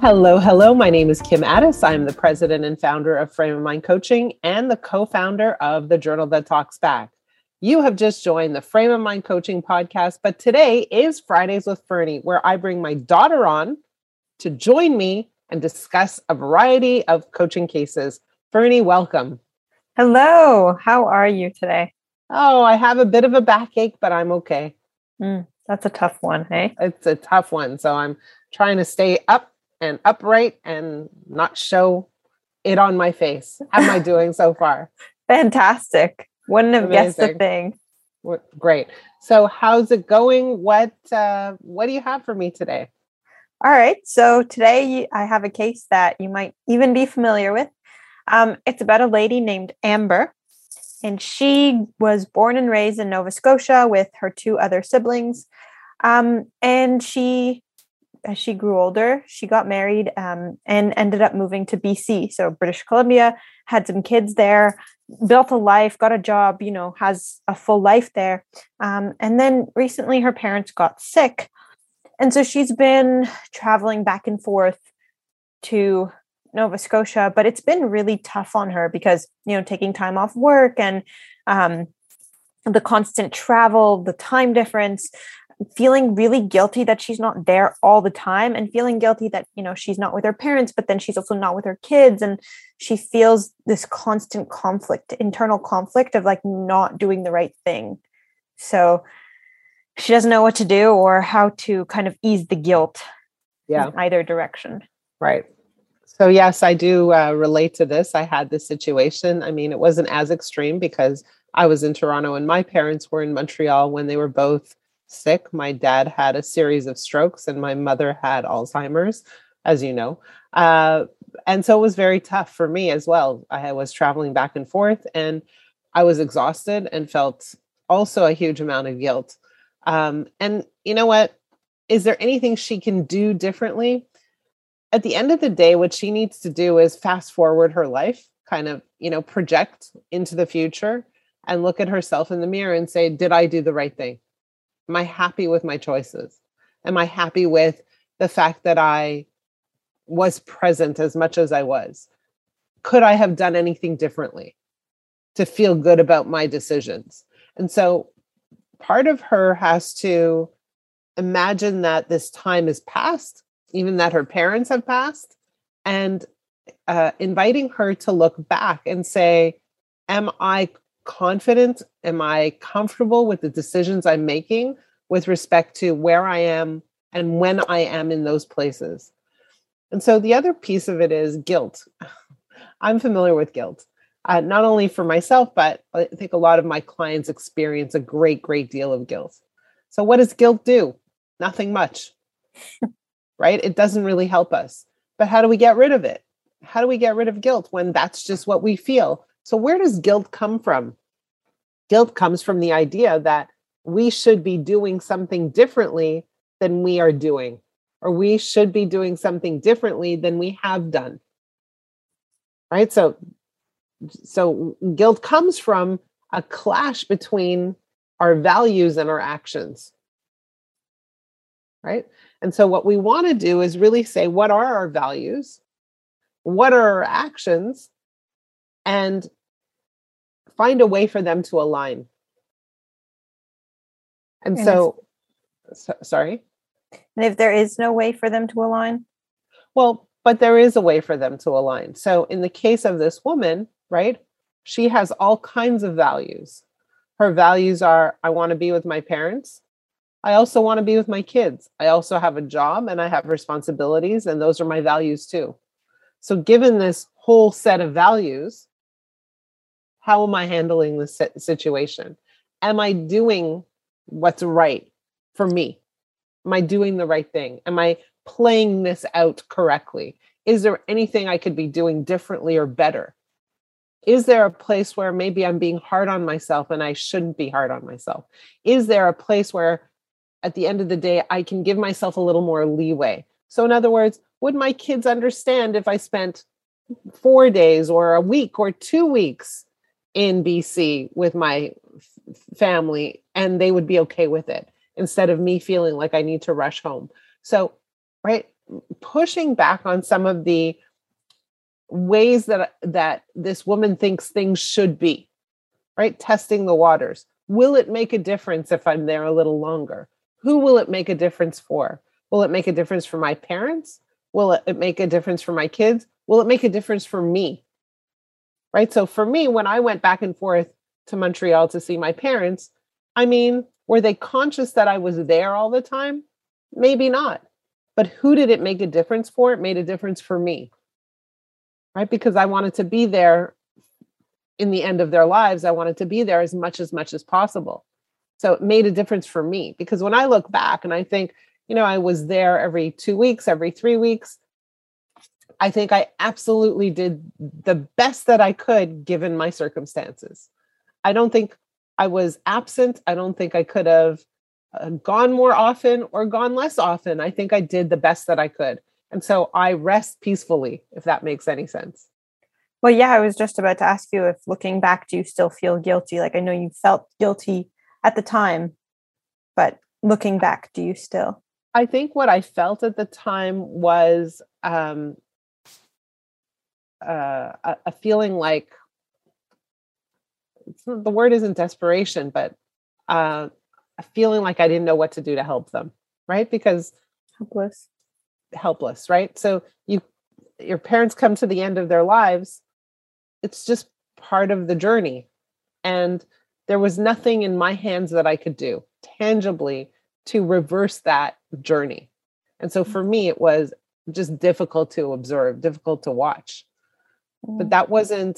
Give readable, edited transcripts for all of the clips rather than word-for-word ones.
Hello, hello. My name is Kim Addis. I'm the president and founder of Frame of Mind Coaching and the co-founder of the Journal That Talks Back. You have just joined the Frame of Mind Coaching podcast, but today is Fridays with Ferne, where I bring my daughter on to join me and discuss a variety of coaching cases. Ferne, welcome. Hello. How are you today? Oh, I have a bit of a backache, but I'm okay. That's a tough one, hey? It's a tough one. So I'm trying to stay up and upright and not show it on my face. How am I doing so far? Fantastic. Wouldn't have guessed a thing. Great. So how's it going? What do you have for me today? All right. So today I have a case that you might even be familiar with. It's about a lady named Amber, and she was born and raised in Nova Scotia with her two other siblings. And she, as she grew older, she got married and ended up moving to BC. So British Columbia, had some kids there, built a life, got a job, you know, has a full life there. And then recently her parents got sick. And so she's been traveling back and forth to Nova Scotia, but it's been really tough on her because, you know, taking time off work and the constant travel, the time difference, feeling really guilty that she's not there all the time and feeling guilty that, you know, she's not with her parents, but then she's also not with her kids. And she feels this constant conflict, internal conflict of like not doing the right thing. So she doesn't know what to do or how to kind of ease the guilt in either direction. Right. So yes, I do relate to this. I had this situation. I mean, it wasn't as extreme because I was in Toronto and my parents were in Montreal when they were both sick. My dad had a series of strokes and my mother had Alzheimer's, as you know. And so it was very tough for me as well. I was traveling back and forth and I was exhausted and felt also a huge amount of guilt. And you know what? Is there anything she can do differently? At the end of the day, what she needs to do is fast forward her life, kind of, you know, project into the future and look at herself in the mirror and say, did I do the right thing? Am I happy with my choices? Am I happy with the fact that I was present as much as I was? Could I have done anything differently to feel good about my decisions? And so part of her has to imagine that this time is past, even that her parents have passed, and inviting her to look back and say, am I confident? Am I comfortable with the decisions I'm making with respect to where I am and when I am in those places? And so the other piece of it is guilt. I'm familiar with guilt, not only for myself, but I think a lot of my clients experience a great, great deal of guilt. So what does guilt do? Nothing much, right? It doesn't really help us. But how do we get rid of it? How do we get rid of guilt when that's just what we feel? So where does guilt come from? Guilt comes from the idea that we should be doing something differently than we are doing, or we should be doing something differently than we have done, right? So guilt comes from a clash between our values and our actions, right? And so what we want to do is really say, what are our values? What are our actions? And find a way for them to align. And so, sorry. And if there is no way for them to align? Well, but there is a way for them to align. So in the case of this woman, right, she has all kinds of values. Her values are, I want to be with my parents. I also want to be with my kids. I also have a job and I have responsibilities, and those are my values too. So given this whole set of values, how am I handling this situation? Am I doing what's right for me? Am I doing the right thing? Am I playing this out correctly? Is there anything I could be doing differently or better? Is there a place where maybe I'm being hard on myself and I shouldn't be hard on myself? Is there a place where at the end of the day, I can give myself a little more leeway? So in other words, would my kids understand if I spent 4 days or a week or 2 weeks in BC with my family, and they would be okay with it instead of me feeling like I need to rush home? So, right, pushing back on some of the ways that this woman thinks things should be, right? Testing the waters. Will it make a difference if I'm there a little longer? Who will it make a difference for? Will it make a difference for my parents? Will it make a difference for my kids? Will it make a difference for me? Right? So for me, when I went back and forth to Montreal to see my parents, I mean, were they conscious that I was there all the time? Maybe not. But who did it make a difference for? It made a difference for me. Right? Because I wanted to be there in the end of their lives. I wanted to be there as much as possible. So it made a difference for me, because when I look back and I think, you know, I was there every 2 weeks, every 3 weeks, I think I absolutely did the best that I could given my circumstances. I don't think I was absent. I don't think I could have gone more often or gone less often. I think I did the best that I could. And so I rest peacefully, if that makes any sense. Well, yeah, I was just about to ask you if looking back, do you still feel guilty? Like, I know you felt guilty at the time, but looking back, do you still? I think what I felt at the time was a feeling like, the word isn't desperation, but a feeling like I didn't know what to do to help them, right? Because helpless, right? So your parents come to the end of their lives. It's just part of the journey. And there was nothing in my hands that I could do tangibly to reverse that journey. And so for me, it was just difficult to observe, difficult to watch. But that wasn't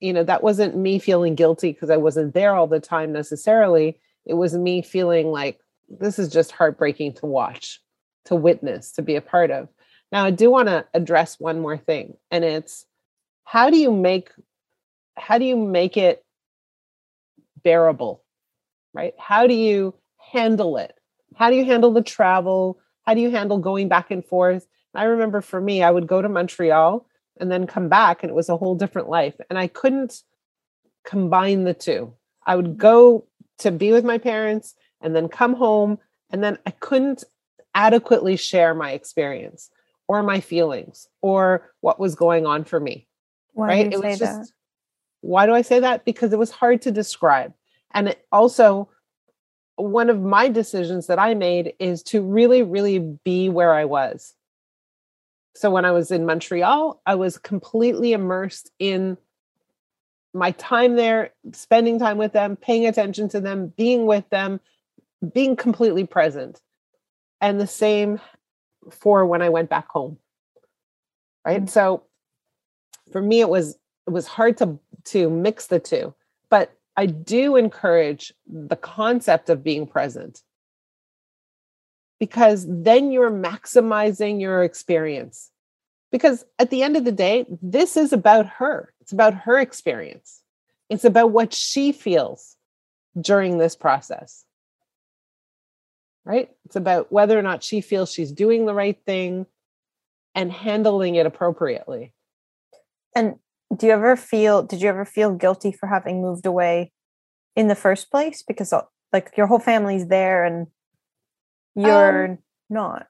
me feeling guilty because I wasn't there all the time necessarily. It was me feeling like this is just heartbreaking to watch, to witness, to be a part of. Now, I do want to address one more thing, and it's how do you make it bearable, right? How do you handle it? How do you handle the travel? How do you handle going back and forth? I remember for me, I would go to Montreal and then come back, and it was a whole different life. And I couldn't combine the two. I would go to be with my parents and then come home, and then I couldn't adequately share my experience or my feelings or what was going on for me. Why do I say that? Because it was hard to describe. And it also, one of my decisions that I made is to really, really be where I was. So when I was in Montreal, I was completely immersed in my time there, spending time with them, paying attention to them, being with them, being completely present. And the same for when I went back home. Right. Mm-hmm. So for me, it was hard to mix the two, but I do encourage the concept of being present, because then you're maximizing your experience. Because at the end of the day, this is about her. It's about her experience. It's about what she feels during this process, right? It's about whether or not she feels she's doing the right thing and handling it appropriately. And did you ever feel guilty for having moved away in the first place? Because like your whole family's there and you're not.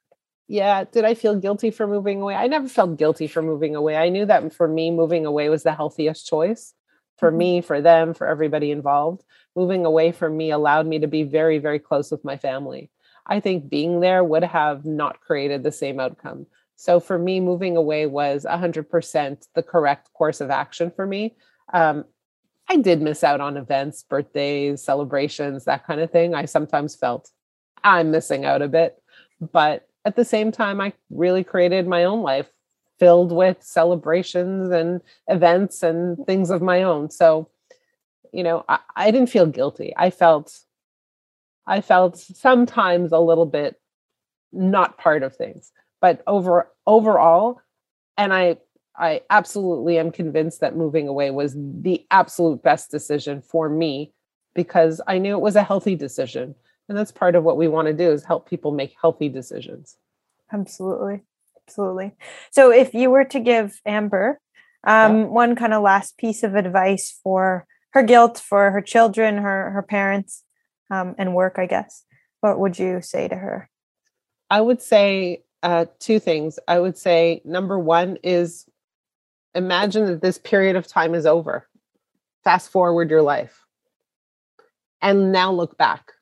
Yeah. Did I feel guilty for moving away? I never felt guilty for moving away. I knew that for me, moving away was the healthiest choice for me, for them, for everybody involved. Moving away for me allowed me to be very, very close with my family. I think being there would have not created the same outcome. So for me, moving away was 100% the correct course of action for me. I did miss out on events, birthdays, celebrations, that kind of thing. I sometimes felt I'm missing out a bit, but at the same time, I really created my own life filled with celebrations and events and things of my own. So, you know, I didn't feel guilty. I felt sometimes a little bit not part of things. But overall, and I absolutely am convinced that moving away was the absolute best decision for me, because I knew it was a healthy decision. And that's part of what we want to do, is help people make healthy decisions. Absolutely. Absolutely. So if you were to give Amber one kind of last piece of advice for her guilt, for her children, her parents, and work, I guess, what would you say to her? I would say, two things. I would say number one is imagine that this period of time is over. Fast forward your life. And now look back.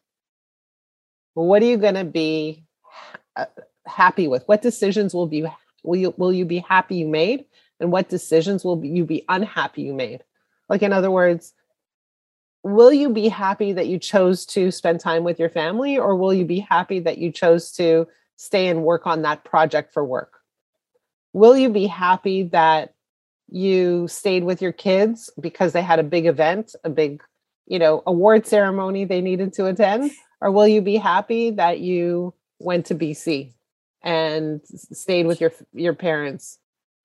What are you going to be happy with? What decisions will you be happy you made? And what decisions will you be unhappy you made? Like, in other words, will you be happy that you chose to spend time with your family, or will you be happy that you chose to stay and work on that project for work? Will you be happy that you stayed with your kids because they had a big event, a big, award ceremony they needed to attend? Or will you be happy that you went to BC and stayed with your parents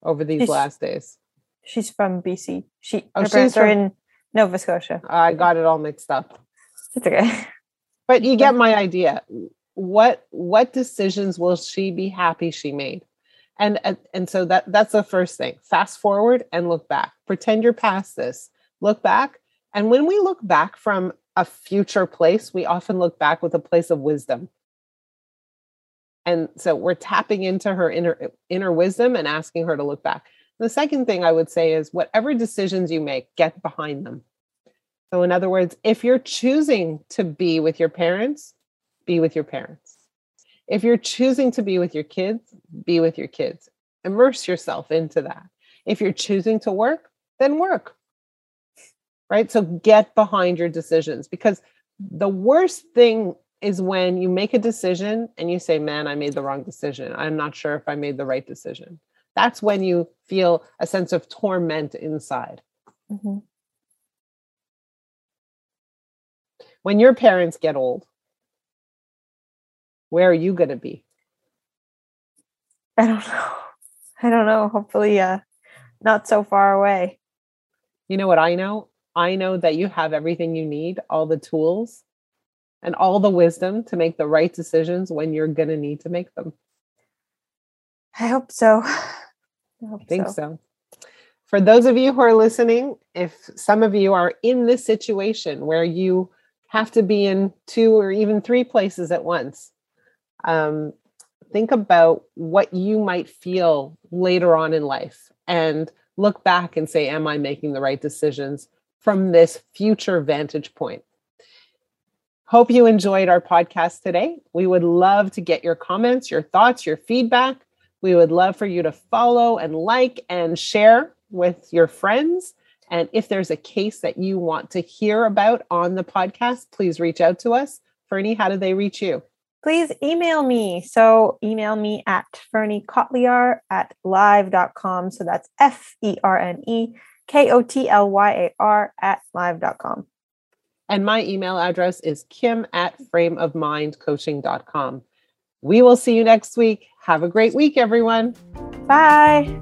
over these last days? She's from BC. Her parents are in Nova Scotia. I got it all mixed up. It's okay. But you get my idea. What decisions will she be happy she made? And so that's the first thing. Fast forward and look back. Pretend you're past this. Look back. And when we look back from a future place, we often look back with a place of wisdom. And so we're tapping into her inner wisdom and asking her to look back. The second thing I would say is whatever decisions you make, get behind them. So in other words, if you're choosing to be with your parents, be with your parents. If you're choosing to be with your kids, be with your kids. Immerse yourself into that. If you're choosing to work, then work. Right? So get behind your decisions, because the worst thing is when you make a decision and you say, man, I made the wrong decision. I'm not sure if I made the right decision. That's when you feel a sense of torment inside. Mm-hmm. When your parents get old, where are you going to be? I don't know. Hopefully, not so far away. You know what I know? I know that you have everything you need, all the tools and all the wisdom to make the right decisions when you're going to need to make them. I hope so. I think so. For those of you who are listening, if some of you are in this situation where you have to be in 2 or even 3 places at once, think about what you might feel later on in life and look back and say, am I making the right decisions from this future vantage point? Hope you enjoyed our podcast today. We would love to get your comments, your thoughts, your feedback. We would love for you to follow and like and share with your friends. And if there's a case that you want to hear about on the podcast, please reach out to us. Ferne, how do they reach you? Please email me. So email me at fernekotlyar@live.com. So that's FerneKotlyar@live.com. And my email address is kim@frameofmindcoaching.com. We will see you next week. Have a great week, everyone. Bye.